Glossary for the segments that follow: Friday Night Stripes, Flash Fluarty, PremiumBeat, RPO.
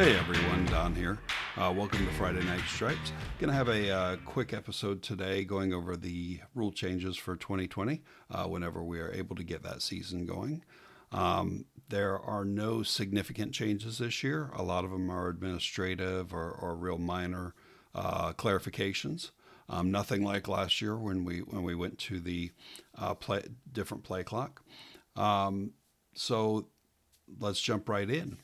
Hey everyone down here. Welcome to Friday Night Stripes. Going to have a quick episode today going over the rule changes for 2020 whenever we are able to get that season going. There are no significant changes this year. A lot of them are administrative or real minor clarifications. Nothing like last year when we went to the different play clock. So let's jump right in.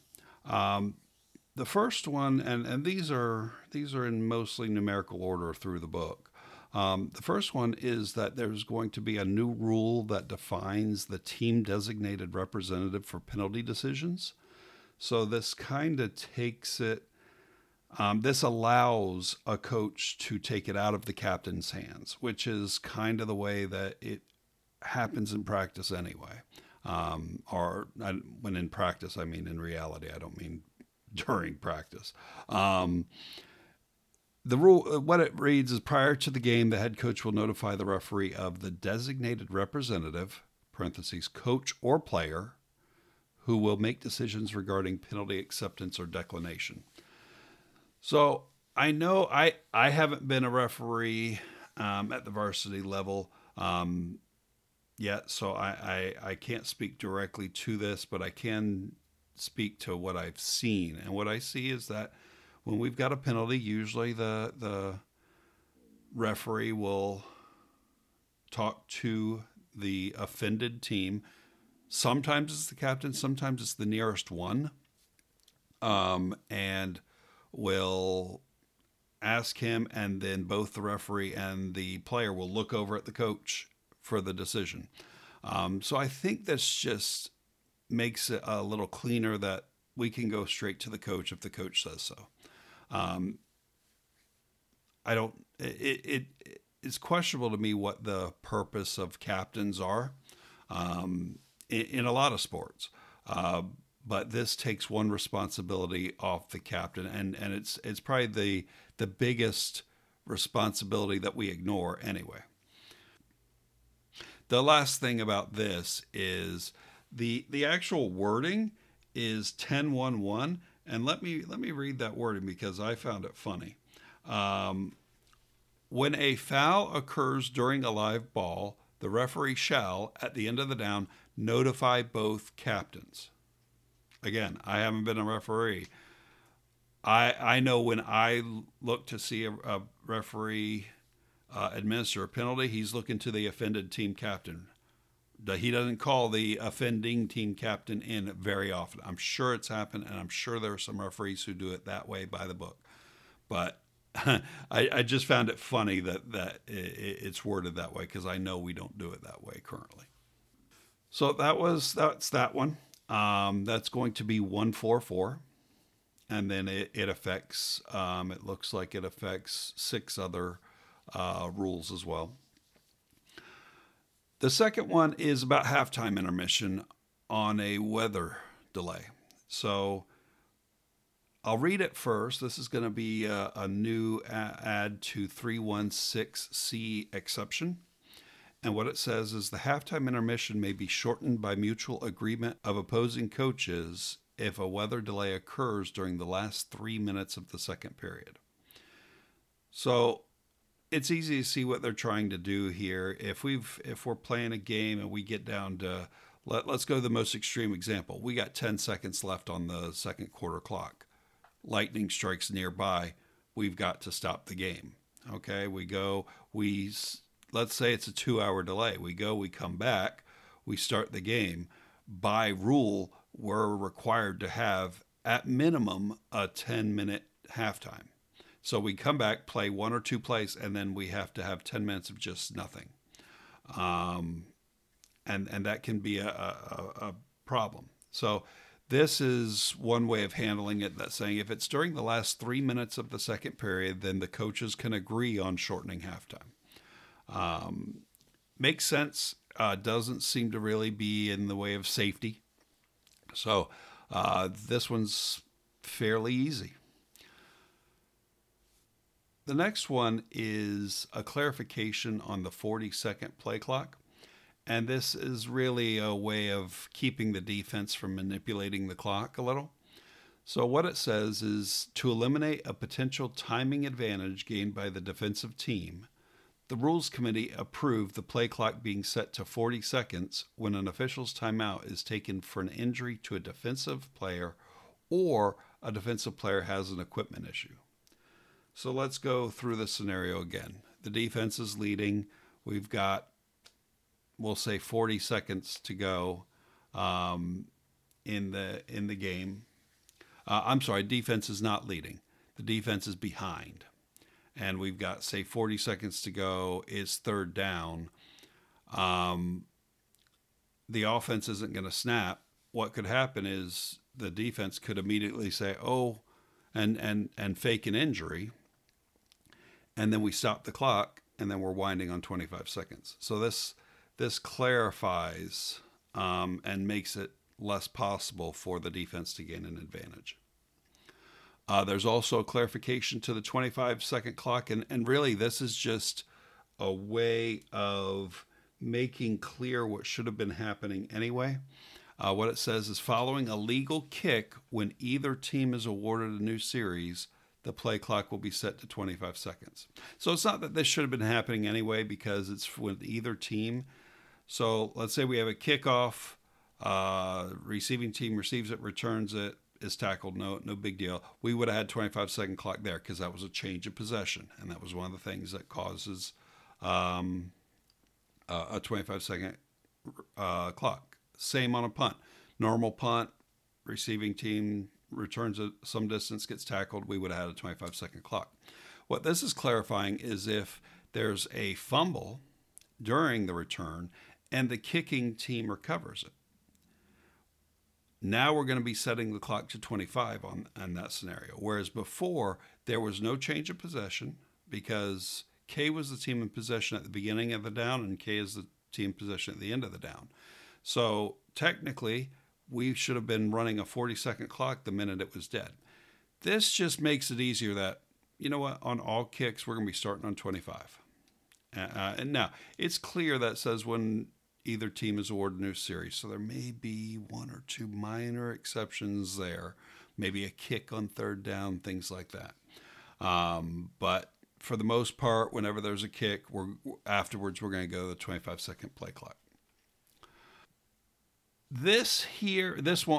The first one, and these are in mostly numerical order through the book. The first one is that there's going to be a new rule that defines the team designated representative for penalty decisions. So this kind of takes it, this allows a coach to take it out of the captain's hands, which is kind of the way that it happens in practice anyway. When in practice, I mean in reality, I don't mean during practice. The rule, what it reads is, prior to the game, the head coach will notify the referee of the designated representative, parentheses, coach or player, who will make decisions regarding penalty acceptance or declination. So I know I haven't been a referee at the varsity level yet, so I can't speak directly to this, but I can speak to what I've seen. And what I see is that when we've got a penalty, usually the referee will talk to the offended team. Sometimes it's the captain, sometimes it's the nearest one, and will ask him, and then both the referee and the player will look over at the coach for the decision. So I think this just makes it a little cleaner that we can go straight to the coach if the coach says so. It's questionable to me what the purpose of captains are in a lot of sports, but this takes one responsibility off the captain, and it's probably the biggest responsibility that we ignore anyway. The last thing about this is the actual wording is 10-1-1, and let me read that wording because I found it funny. When a foul occurs during a live ball, the referee shall, at the end of the down, notify both captains. Again, I haven't been a referee. I know when I look to see a referee administer a penalty, he's looking to the offended team captain. He doesn't call the offending team captain in very often. I'm sure it's happened, and I'm sure there are some referees who do it that way by the book. But I just found it funny that it's worded that way, because I know we don't do it that way currently. So that's that one. That's going to be 144. And then it affects, it looks like it affects 6 other rules as well. The second one is about halftime intermission on a weather delay. So I'll read it first. This is going to be a new add to 316C exception. And what it says is, the halftime intermission may be shortened by mutual agreement of opposing coaches if a weather delay occurs during the last 3 minutes of the second period. So it's easy to see what they're trying to do here. If we're playing a game and we get down to, let's go to the most extreme example. We got 10 seconds left on the second quarter clock. Lightning strikes nearby. We've got to stop the game. Okay, let's say it's a 2-hour delay. We go, we come back, we start the game. By rule, we're required to have at minimum a 10-minute halftime. So we come back, play 1 or 2 plays, and then we have to have 10 minutes of just nothing. And that can be a problem. So this is one way of handling it, that's saying if it's during the last 3 minutes of the second period, then the coaches can agree on shortening halftime. Makes sense. Doesn't seem to really be in the way of safety. So this one's fairly easy. The next one is a clarification on the 40-second play clock. And this is really a way of keeping the defense from manipulating the clock a little. So what it says is, to eliminate a potential timing advantage gained by the defensive team, the Rules Committee approved the play clock being set to 40 seconds when an official's timeout is taken for an injury to a defensive player or a defensive player has an equipment issue. So let's go through the scenario again. The defense is leading. We've got, we'll say, 40 seconds to go in the game. I'm sorry, defense is not leading. The defense is behind. And we've got, say, 40 seconds to go. It's third down. The offense isn't going to snap. What could happen is the defense could immediately say, oh, and fake an injury. And then we stop the clock, and then we're winding on 25 seconds. So this clarifies and makes it less possible for the defense to gain an advantage. There's also clarification to the 25-second clock, and really this is just a way of making clear what should have been happening anyway. What it says is, following a legal kick when either team is awarded a new series, the play clock will be set to 25 seconds. So it's not that this should have been happening anyway because it's with either team. So let's say we have a kickoff. Receiving team receives it, returns it, is tackled. No big deal. We would have had 25-second clock there because that was a change of possession, and that was one of the things that causes a 25-second clock. Same on a punt. Normal punt, receiving team returns it some distance, gets tackled. We would have had a 25-second clock. What this is clarifying is if there's a fumble during the return and the kicking team recovers it. Now we're going to be setting the clock to 25 on that scenario. Whereas before, there was no change of possession because K was the team in possession at the beginning of the down and K is the team in possession at the end of the down. So technically, we should have been running a 40-second clock the minute it was dead. This just makes it easier that, you know what, on all kicks, we're going to be starting on 25. And now, it's clear that says when either team is awarded a new series. So there may be one or two minor exceptions there. Maybe a kick on third down, things like that. But for the most part, whenever there's a kick, we're going to go to the 25-second play clock. The last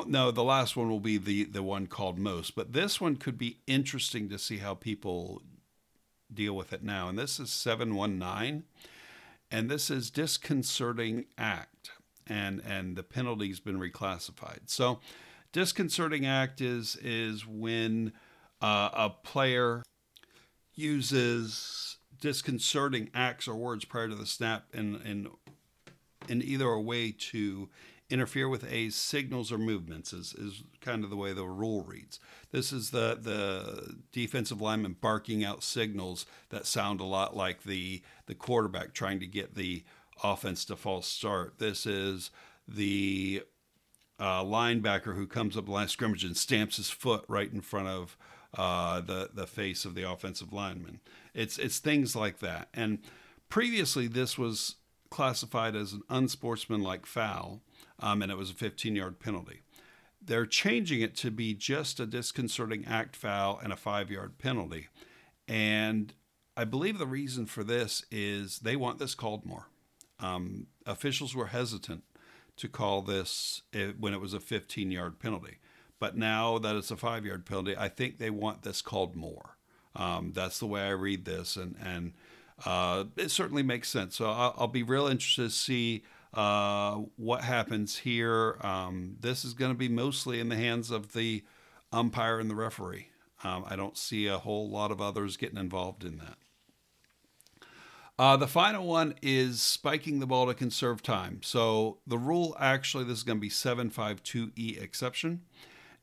one will be the one called most. But this one could be interesting to see how people deal with it now. And this is 719. And this is disconcerting act, and the penalty's been reclassified. So disconcerting act is when a player uses disconcerting acts or words prior to the snap in either a way to interfere with A's signals or movements is kind of the way the rule reads. This is the defensive lineman barking out signals that sound a lot like the quarterback trying to get the offense to false start. This is the linebacker who comes up the line of scrimmage and stamps his foot right in front of the face of the offensive lineman. It's things like that. And previously this was classified as an unsportsmanlike foul. And it was a 15-yard penalty. They're changing it to be just a disconcerting act foul and a 5-yard penalty. And I believe the reason for this is they want this called more. Officials were hesitant to call this when it was a 15-yard penalty. But now that it's a 5-yard penalty, I think they want this called more. That's the way I read this, and it certainly makes sense. So I'll be real interested to see what happens here. This is going to be mostly in the hands of the umpire and the referee. I don't see a whole lot of others getting involved in that. The final one is spiking the ball to conserve time. So the rule, actually, this is going to be 752E exception.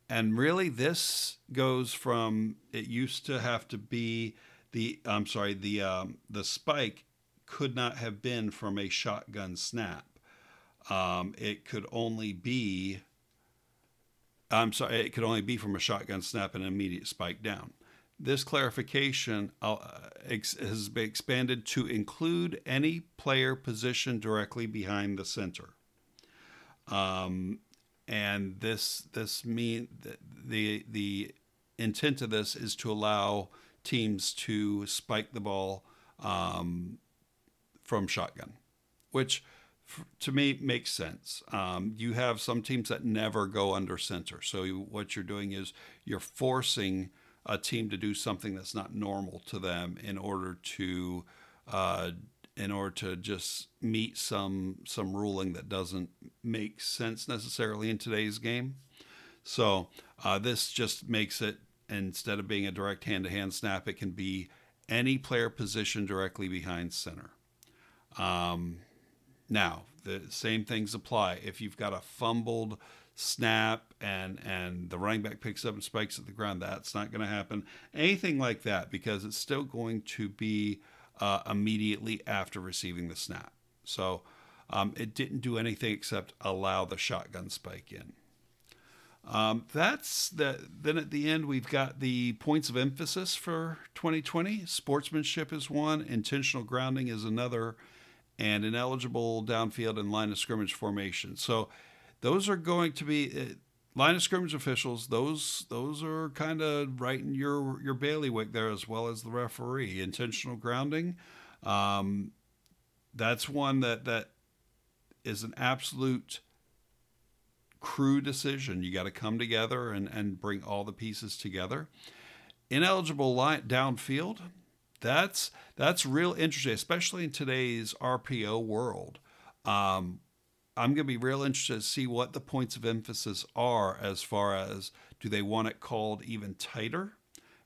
And really this goes from, it used to have to be the spike could not have been from a shotgun snap. It could only be from a shotgun snap and an immediate spike down. This clarification has been expanded to include any player positioned directly behind the center. And this mean the intent of this is to allow teams to spike the ball from shotgun, which to me makes sense. You have some teams that never go under center. So what you're doing is you're forcing a team to do something that's not normal to them in order to just meet some ruling that doesn't make sense necessarily in today's game. So this just makes it, instead of being a direct hand-to-hand snap, it can be any player position directly behind center. Now, the same things apply. If you've got a fumbled snap and the running back picks up and spikes at the ground, that's not going to happen. Anything like that, because it's still going to be immediately after receiving the snap. So it didn't do anything except allow the shotgun spike in. Then at the end, we've got the points of emphasis for 2020. Sportsmanship is one, intentional grounding is another, and ineligible downfield and line of scrimmage formation. So those are going to be line of scrimmage officials. Those are kind of right in your bailiwick there, as well as the referee. Intentional grounding, that's one that is an absolute crew decision. You got to come together and bring all the pieces together. Ineligible line downfield, that's real interesting, especially in today's RPO world. I'm going to be real interested to see what the points of emphasis are, as far as do they want it called even tighter?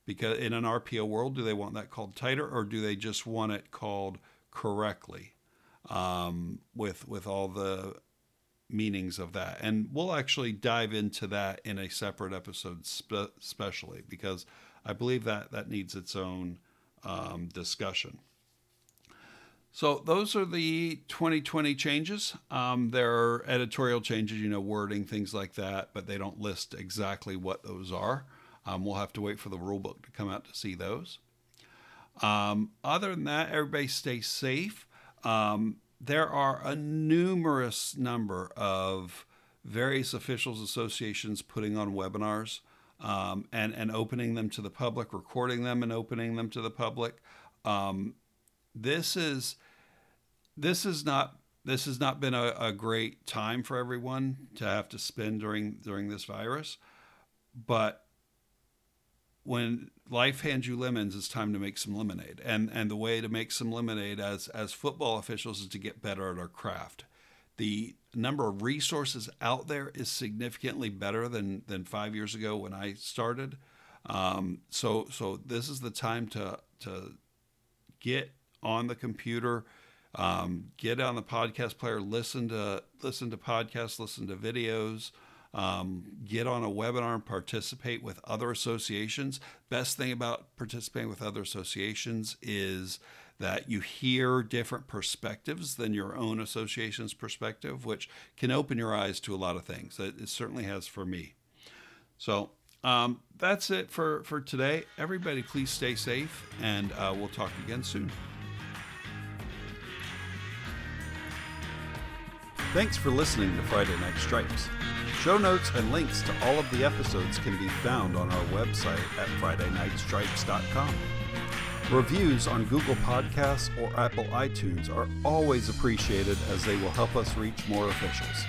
Because in an RPO world, do they want that called tighter, or do they just want it called correctly, with all the meanings of that? And we'll actually dive into that in a separate episode especially, because I believe that needs its own discussion. So those are the 2020 changes. There are editorial changes, wording, things like that, but they don't list exactly what those are. We'll have to wait for the rule book to come out to see those. Other than that, everybody stay safe. There are a numerous number of various officials associations putting on webinars and opening them to the public, recording them and opening them to the public. This has not been a great time for everyone to have to spend during this virus, but when life hands you lemons, it's time to make some lemonade. And the way to make some lemonade as football officials is to get better at our craft. The number of resources out there is significantly better than 5 years ago when I started. So this is the time to get on the computer, get on the podcast player, listen to podcasts, listen to videos, get on a webinar and participate with other associations. Best thing about participating with other associations is that you hear different perspectives than your own association's perspective, which can open your eyes to a lot of things. It certainly has for me. So that's it for today. Everybody, please stay safe, and we'll talk again soon. Thanks for listening to Friday Night Stripes. Show notes and links to all of the episodes can be found on our website at FridayNightStripes.com. Reviews on Google Podcasts or Apple iTunes are always appreciated, as they will help us reach more officials.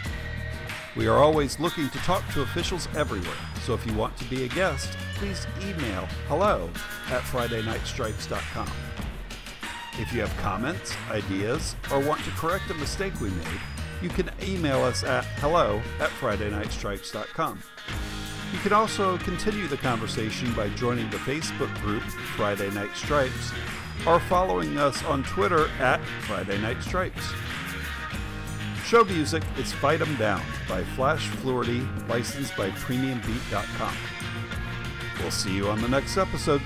We are always looking to talk to officials everywhere, so if you want to be a guest, please email hello@FridayNightStripes.com. If you have comments, ideas, or want to correct a mistake we made, you can email us at hello@FridayNightStripes.com. You can also continue the conversation by joining the Facebook group Friday Night Stripes, or following us on Twitter at Friday Night Stripes. Show music is Fight 'Em Down by Flash Fluarty, licensed by PremiumBeat.com. We'll see you on the next episode.